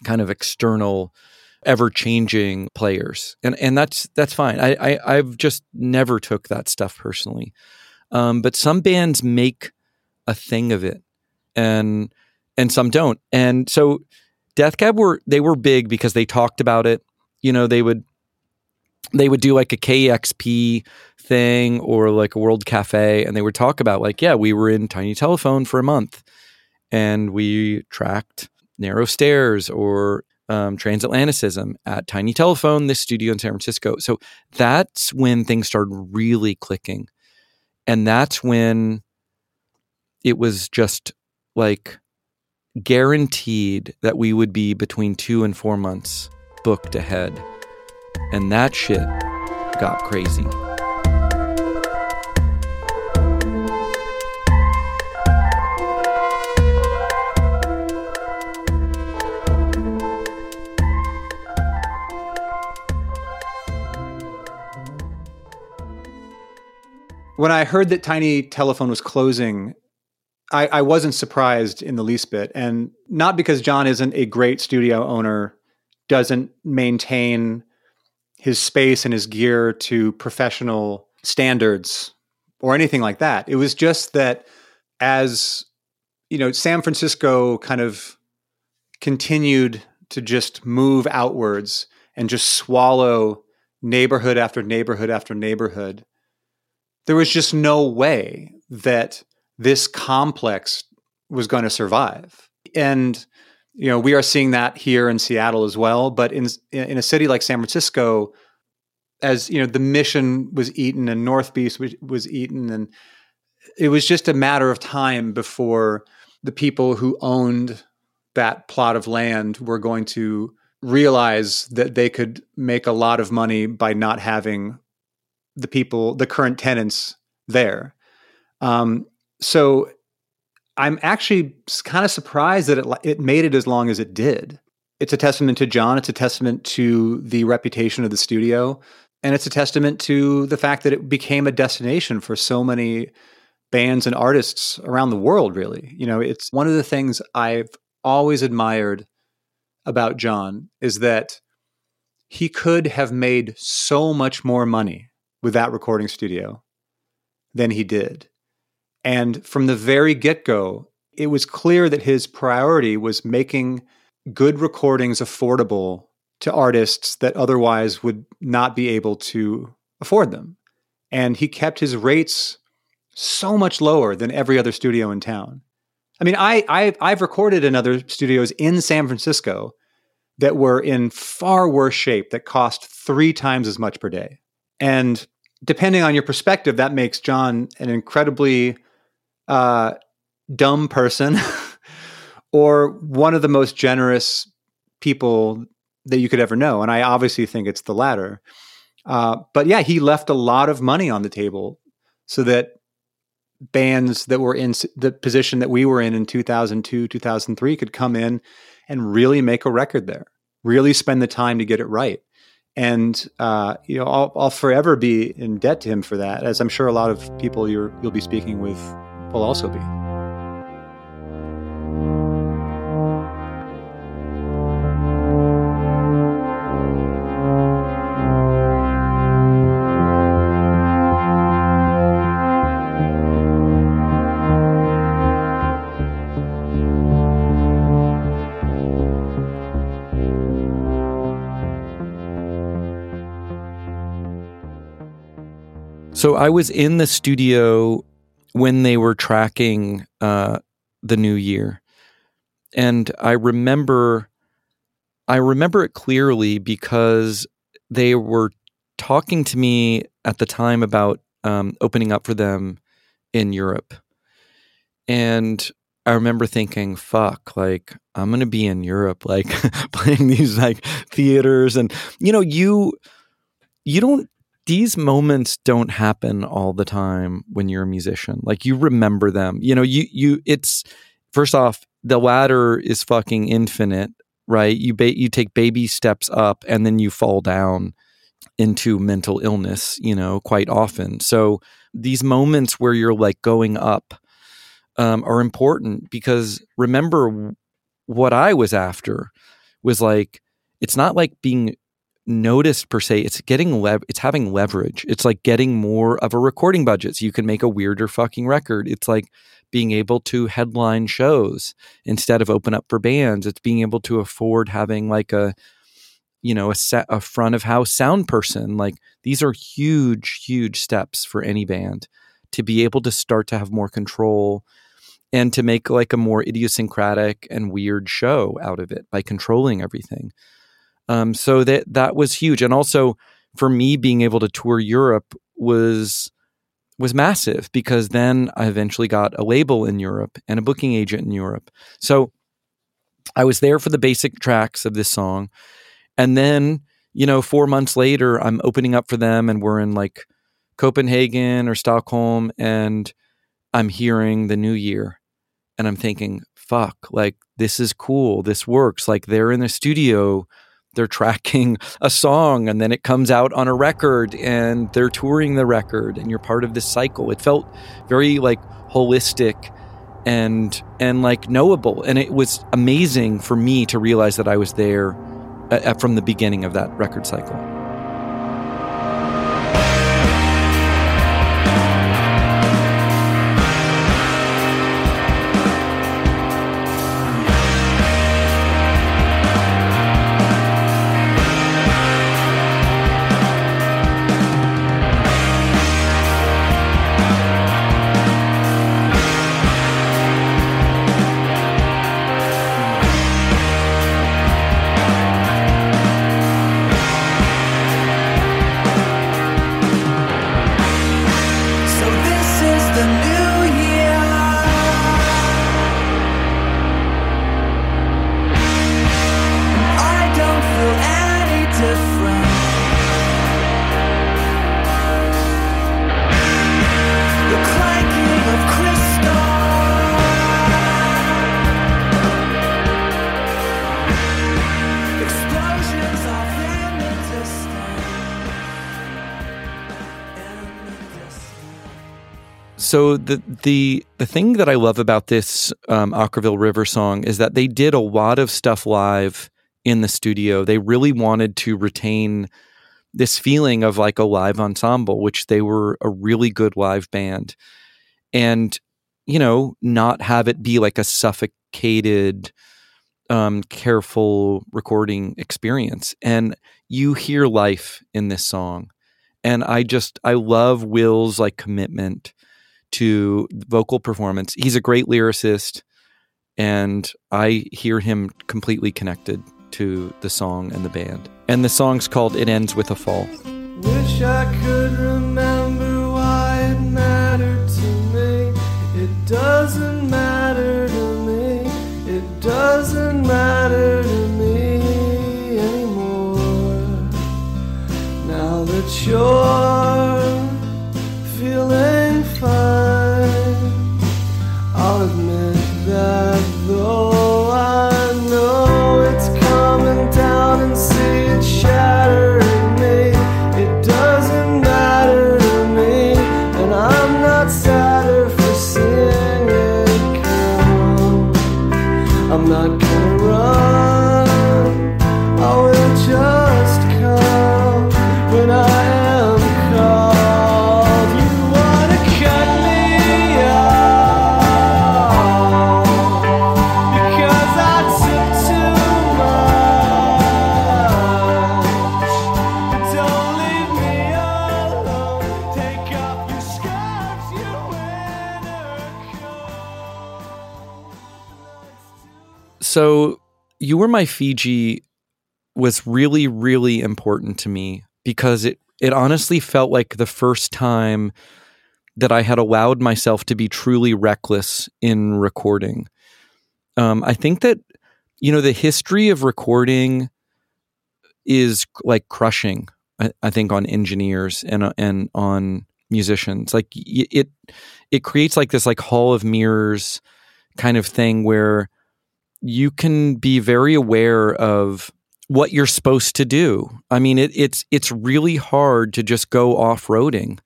kind of external, ever-changing players. And that's fine. I've just never took that stuff personally. But some bands make a thing of it, and some don't. And so Death Cab were big because they talked about it. You know, they would do like a KEXP thing or like a World Cafe, and they would talk about like, yeah, we were in Tiny Telephone for a month and we tracked Narrow Stairs or Transatlanticism at Tiny Telephone, this studio in San Francisco. So that's when things started really clicking. And that's when it was just like guaranteed that we would be between 2 and 4 months booked ahead. And that shit got crazy. When I heard that Tiny Telephone was closing, I wasn't surprised in the least bit. And not because John isn't a great studio owner, doesn't maintain his space and his gear to professional standards or anything like that. It was just that, as you know, San Francisco kind of continued to just move outwards and just swallow neighborhood after neighborhood after neighborhood, there was just no way that this complex was going to survive. And, you know, we are seeing that here in Seattle as well. But in a city like San Francisco, as you know, the Mission was eaten and North Beach was eaten, and it was just a matter of time before the people who owned that plot of land were going to realize that they could make a lot of money by not having the people, the current tenants there. So I'm actually kind of surprised that it made it as long as it did. It's a testament to John. It's a testament to the reputation of the studio. And it's a testament to the fact that it became a destination for so many bands and artists around the world, really. You know, it's one of the things I've always admired about John is that he could have made so much more money with that recording studio than he did. And from the very get-go, it was clear that his priority was making good recordings affordable to artists that otherwise would not be able to afford them. And he kept his rates so much lower than every other studio in town. I mean, I've recorded in other studios in San Francisco that were in far worse shape, that cost 3 times as much per day. And depending on your perspective, that makes John an incredibly dumb person or one of the most generous people that you could ever know. And I obviously think it's the latter. But yeah, he left a lot of money on the table so that bands that were in the position that we were in 2002, 2003 could come in and really make a record there, really spend the time to get it right. And, you know, I'll forever be in debt to him for that, as I'm sure a lot of people you'll be speaking with will also be. So I was in the studio when they were tracking The New Year, and I remember it clearly because they were talking to me at the time about opening up for them in Europe, and I remember thinking, "Fuck! Like I'm gonna be in Europe, like playing these like theaters, and you know, you don't." These moments don't happen all the time when you're a musician. Like you remember them, you know, it's first off, the ladder is fucking infinite, right? You take baby steps up and then you fall down into mental illness, you know, quite often. So these moments where you're like going up are important, because remember what I was after was like, it's not like being noticed per se, it's getting it's having leverage. It's like getting more of a recording budget so you can make a weirder fucking record. It's like being able to headline shows instead of open up for bands. It's being able to afford having like a front of house sound person. Like these are huge, huge steps for any band to be able to start to have more control and to make like a more idiosyncratic and weird show out of it by controlling everything. So that was huge. And also for me, being able to tour Europe was massive, because then I eventually got a label in Europe and a booking agent in Europe. So I was there for the basic tracks of this song. And then, you know, 4 months later, I'm opening up for them and we're in like Copenhagen or Stockholm, and I'm hearing The New Year and I'm thinking, fuck, like this is cool. This works. Like they're in the studio, they're tracking a song and then it comes out on a record and they're touring the record and you're part of this cycle. It felt very like holistic and like knowable. And it was amazing for me to realize that I was there from the beginning of that record cycle. So the thing that I love about this Okkervil River song is that they did a lot of stuff live in the studio. They really wanted to retain this feeling of like a live ensemble, which they were a really good live band, and, you know, not have it be like a suffocated, careful recording experience. And you hear life in this song. And I love Will's like commitment to vocal performance. He's a great lyricist, and I hear him completely connected to the song and the band. And the song's called It Ends With a Fall. Wish I could remember why it mattered to me. It doesn't matter to me. It doesn't matter to me anymore. Now that you're feeling fine, I'll admit that though I know it's coming down and see it shattering me, it doesn't matter to me, and I'm not sadder for seeing it come. I'm not gonna run, I will just come when I am called. You wanna cut me off because I took too much. Don't leave me alone. Take off your scarves, your winter coat. So You Were My Fiji was really, really important to me because it honestly felt like the first time that I had allowed myself to be truly reckless in recording. I think that, you know, the history of recording is like crushing, I think, on engineers and on musicians. Like it creates like this like hall of mirrors kind of thing where you can be very aware of what you're supposed to do. I mean, it's really hard to just go off-roading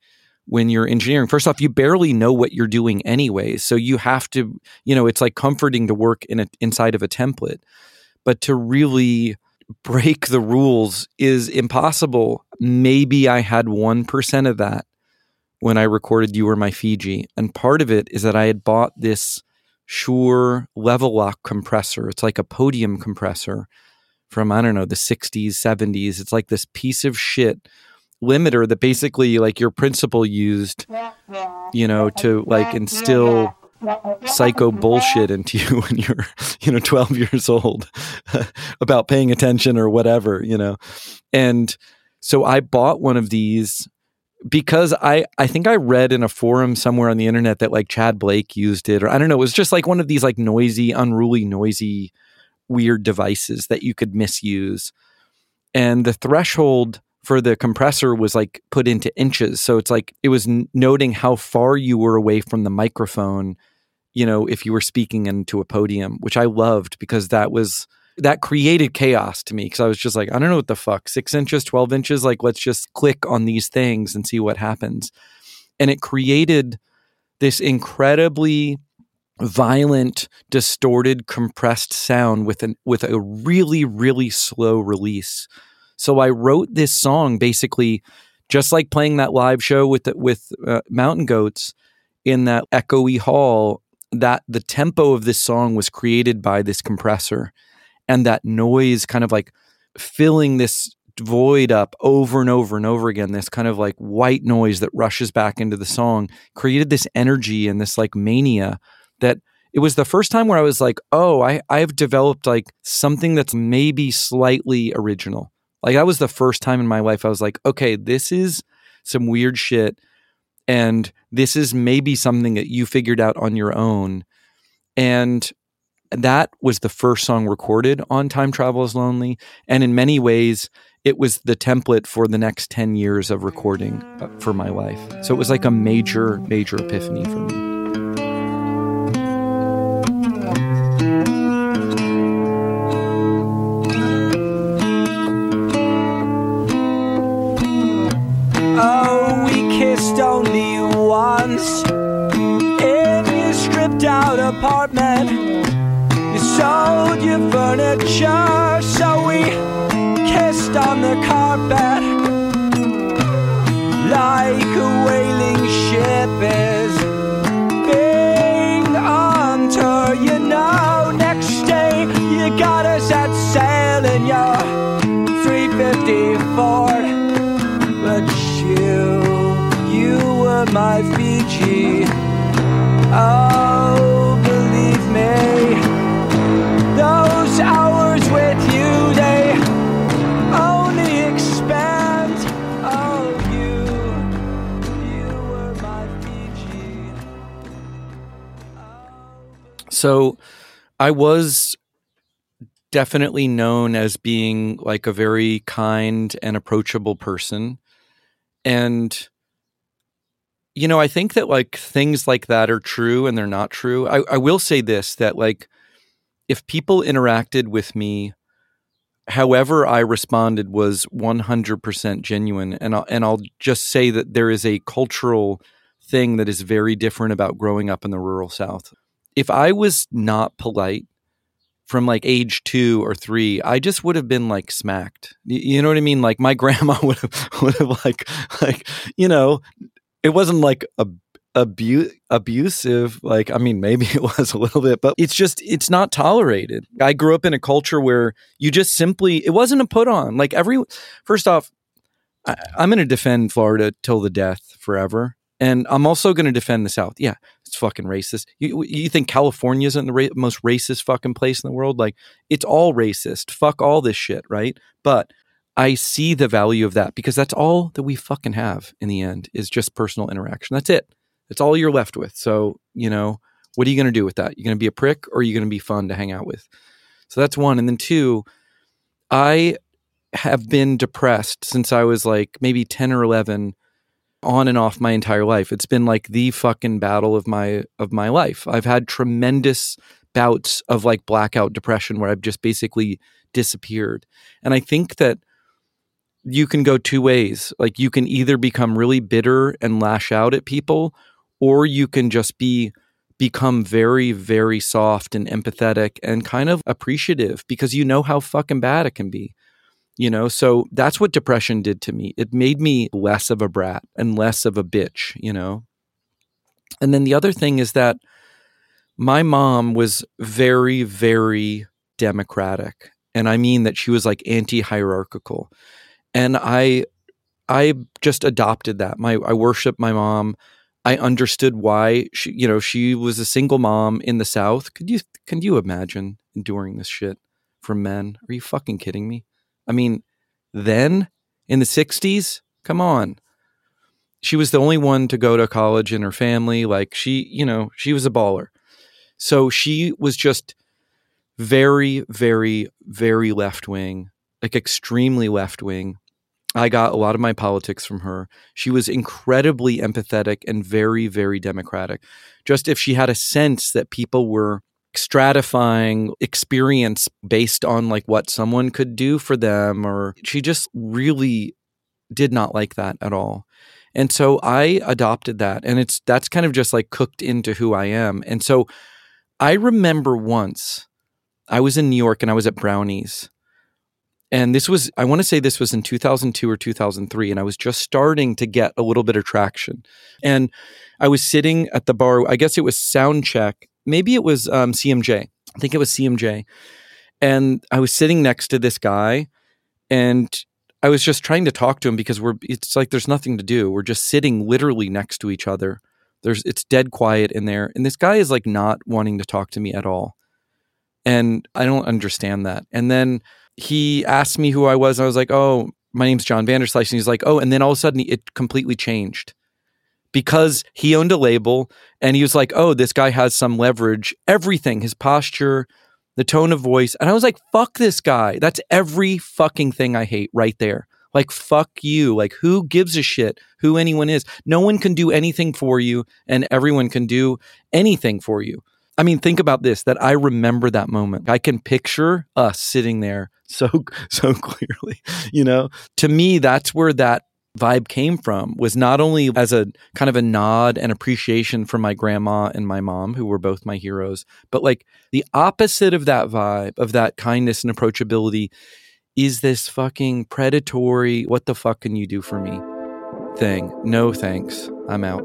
when you're engineering. First off, you barely know what you're doing anyway. So you have to, you know, it's like comforting to work inside of a template. But to really break the rules is impossible. Maybe I had 1% of that when I recorded You Were My Fiji. And part of it is that I had bought this Shure Level Lock compressor. It's like a podium compressor from, I don't know, the 60s, 70s. It's like this piece of shit limiter that basically like your principal used, you know, to like instill psycho bullshit into you when you're, you know, 12 years old about paying attention or whatever, you know. And so I bought one of these because I think I read in a forum somewhere on the internet that like Chad Blake used it, or I don't know, it was just like one of these like noisy, unruly, noisy, weird devices that you could misuse. And the threshold for the compressor was like put into inches. So it's like, it was noting how far you were away from the microphone, you know, if you were speaking into a podium, which I loved because that created chaos to me. Cause I was just like, I don't know what the fuck, 6 inches, 12 inches. Like, let's just click on these things and see what happens. And it created this incredibly violent, distorted, compressed sound with a really, really slow release. So I wrote this song basically just like playing that live show with Mountain Goats in that echoey hall, that the tempo of this song was created by this compressor and that noise kind of like filling this void up over and over and over again, this kind of like white noise that rushes back into the song, created this energy and this like mania that it was the first time where I was like, oh, I've developed like something that's maybe slightly original. Like that was the first time in my life I was like, okay, this is some weird shit. And this is maybe something that you figured out on your own. And that was the first song recorded on Time Travels Lonely. And in many ways, it was the template for the next 10 years of recording for my life. So it was like a major, major epiphany for me. Only once. rent-out apartment. You sold your furniture, so we kissed on the carpet. Like a whaling ship is being on tour, you know. Next day you got us at sail in your 350 Ford. But you were my Fiji. Oh, believe me, those hours with you, they only expand. Oh, you were my Fiji. Oh. So I was definitely known as being like a very kind and approachable person. And you know, I think that like things like that are true and they're not true. I will say this, that like if people interacted with me, however I responded was 100% genuine. And I'll just say that there is a cultural thing that is very different about growing up in the rural South. If I was not polite from like age 2 or 3, I just would have been like smacked. You know what I mean? Like my grandma would have like, you know. It wasn't like abusive, like, I mean, maybe it was a little bit, but it's just, it's not tolerated. I grew up in a culture where you just simply, it wasn't a put on. Like first off, I'm going to defend Florida till the death forever. And I'm also going to defend the South. Yeah, it's fucking racist. You think California isn't the most racist fucking place in the world? Like, it's all racist. Fuck all this shit, right? But I see the value of that, because that's all that we fucking have in the end is just personal interaction. That's it. That's all you're left with. So, you know, what are you going to do with that? You're going to be a prick, or are you going to be fun to hang out with? So that's one. And then two, I have been depressed since I was like maybe 10 or 11 on and off my entire life. It's been like the fucking battle of my life. I've had tremendous bouts of like blackout depression where I've just basically disappeared. And I think that you can go two ways. Like you can either become really bitter and lash out at people, or you can just become very, very soft and empathetic and kind of appreciative, because you know how fucking bad it can be, you know? So that's what depression did to me. It made me less of a brat and less of a bitch, you know? And then the other thing is that my mom was very, very democratic. And I mean that she was like anti-hierarchical. And I just adopted that. I worship my mom. I understood why she was a single mom in the South. Can you imagine enduring this shit from men? Are you fucking kidding me? I mean, then in the 60s, come on. She was the only one to go to college in her family. Like she was a baller. So she was just very, very, very left wing. Like extremely left wing. I got a lot of my politics from her. She was incredibly empathetic and very, very democratic. Just if she had a sense that people were stratifying experience based on like what someone could do for them, or she just really did not like that at all. And so I adopted that, and that's kind of just like cooked into who I am. And so I remember once I was in New York and I was at Brownies. And I want to say this was in 2002 or 2003, and I was just starting to get a little bit of traction. And I was sitting at the bar, I guess it was Soundcheck, maybe it was CMJ. I think it was CMJ. And I was sitting next to this guy, and I was just trying to talk to him because it's like there's nothing to do. We're just sitting literally next to each other. It's dead quiet in there. And this guy is like not wanting to talk to me at all. And I don't understand that. And then he asked me who I was, and I was like, oh, my name's John Vanderslice. And he's like, oh, and then all of a sudden it completely changed, because he owned a label, and he was like, oh, this guy has some leverage. Everything, his posture, the tone of voice. And I was like, fuck this guy. That's every fucking thing I hate right there. Like, fuck you. Like, who gives a shit who anyone is? No one can do anything for you, and everyone can do anything for you. I mean, think about this, that I remember that moment. I can picture us sitting there so clearly, you know? To me, that's where that vibe came from was not only as a kind of a nod and appreciation from my grandma and my mom, who were both my heroes, but like the opposite of that vibe, of that kindness and approachability, is this fucking predatory, what the fuck can you do for me thing. No thanks, I'm out.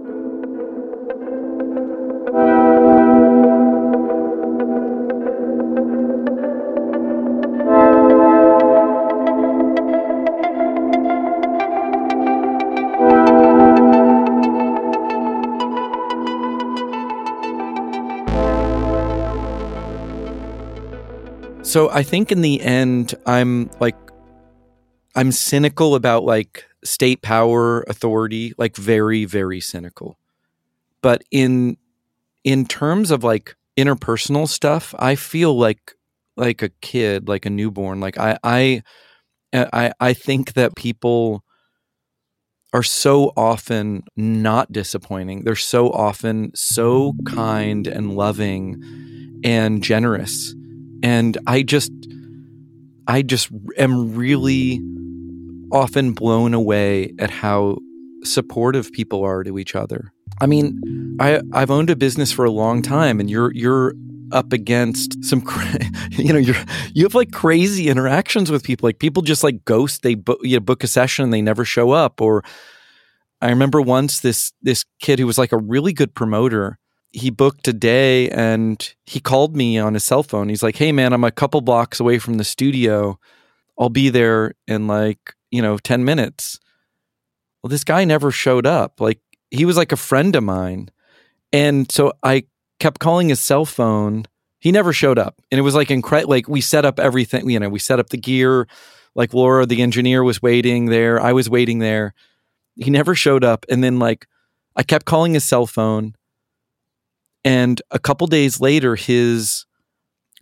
So I think in the end, I'm cynical about like state power, authority, like very, very cynical. But in terms of like interpersonal stuff, I feel like a kid, like a newborn. Like I think that people are so often not disappointing. They're so often so kind and loving and generous. And I just am really often blown away at how supportive people are to each other. I mean, I've owned a business for a long time, and you're up against some, you have like crazy interactions with people. Like people just like ghost. They book a session and they never show up. Or I remember once this kid who was like a really good promoter. He booked a day and he called me on his cell phone. He's like, hey man, I'm a couple blocks away from the studio. I'll be there in 10 minutes. Well, this guy never showed up. Like he was like a friend of mine. And so I kept calling his cell phone. He never showed up. And it was like incredible. Like we set up everything, we set up the gear. Like Laura, the engineer, was waiting there. I was waiting there. He never showed up. And then like, I kept calling his cell phone. And a couple days later, his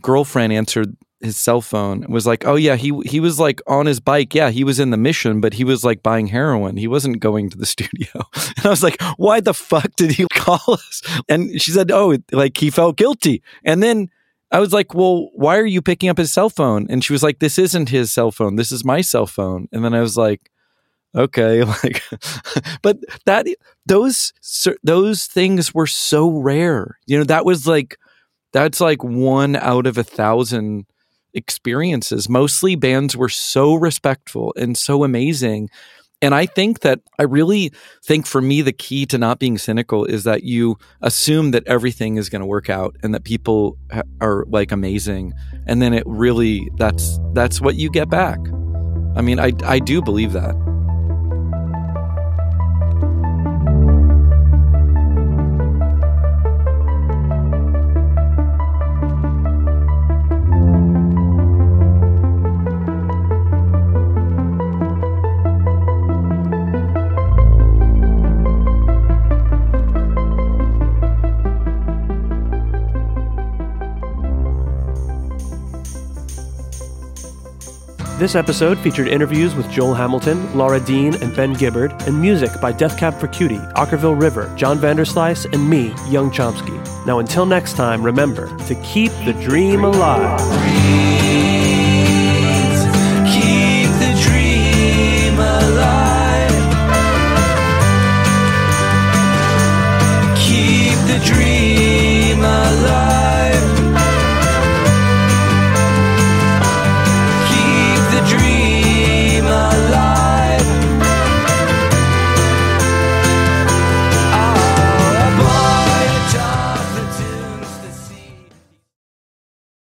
girlfriend answered his cell phone and was like, oh yeah, he was like on his bike. Yeah, he was in the Mission, but he was like buying heroin. He wasn't going to the studio. And I was like, why the fuck did he call us? And she said, oh, like he felt guilty. And then I was like, well, why are you picking up his cell phone? And she was like, this isn't his cell phone. This is my cell phone. And then I was like, okay, like, but that those things were so rare. That was like, that's like 1 out of 1,000 experiences. Mostly bands were so respectful and so amazing. And I really think for me, the key to not being cynical is that you assume that everything is going to work out and that people are like amazing. And then it really, that's what you get back. I mean, I do believe that. This episode featured interviews with Joel Hamilton, Laura Dean, and Ben Gibbard, and music by Death Cab for Cutie, Okkervil River, John Vanderslice, and me, Young Chomsky. Now until next time, remember to keep the dream alive. Keep the dream alive. Keep the dream alive.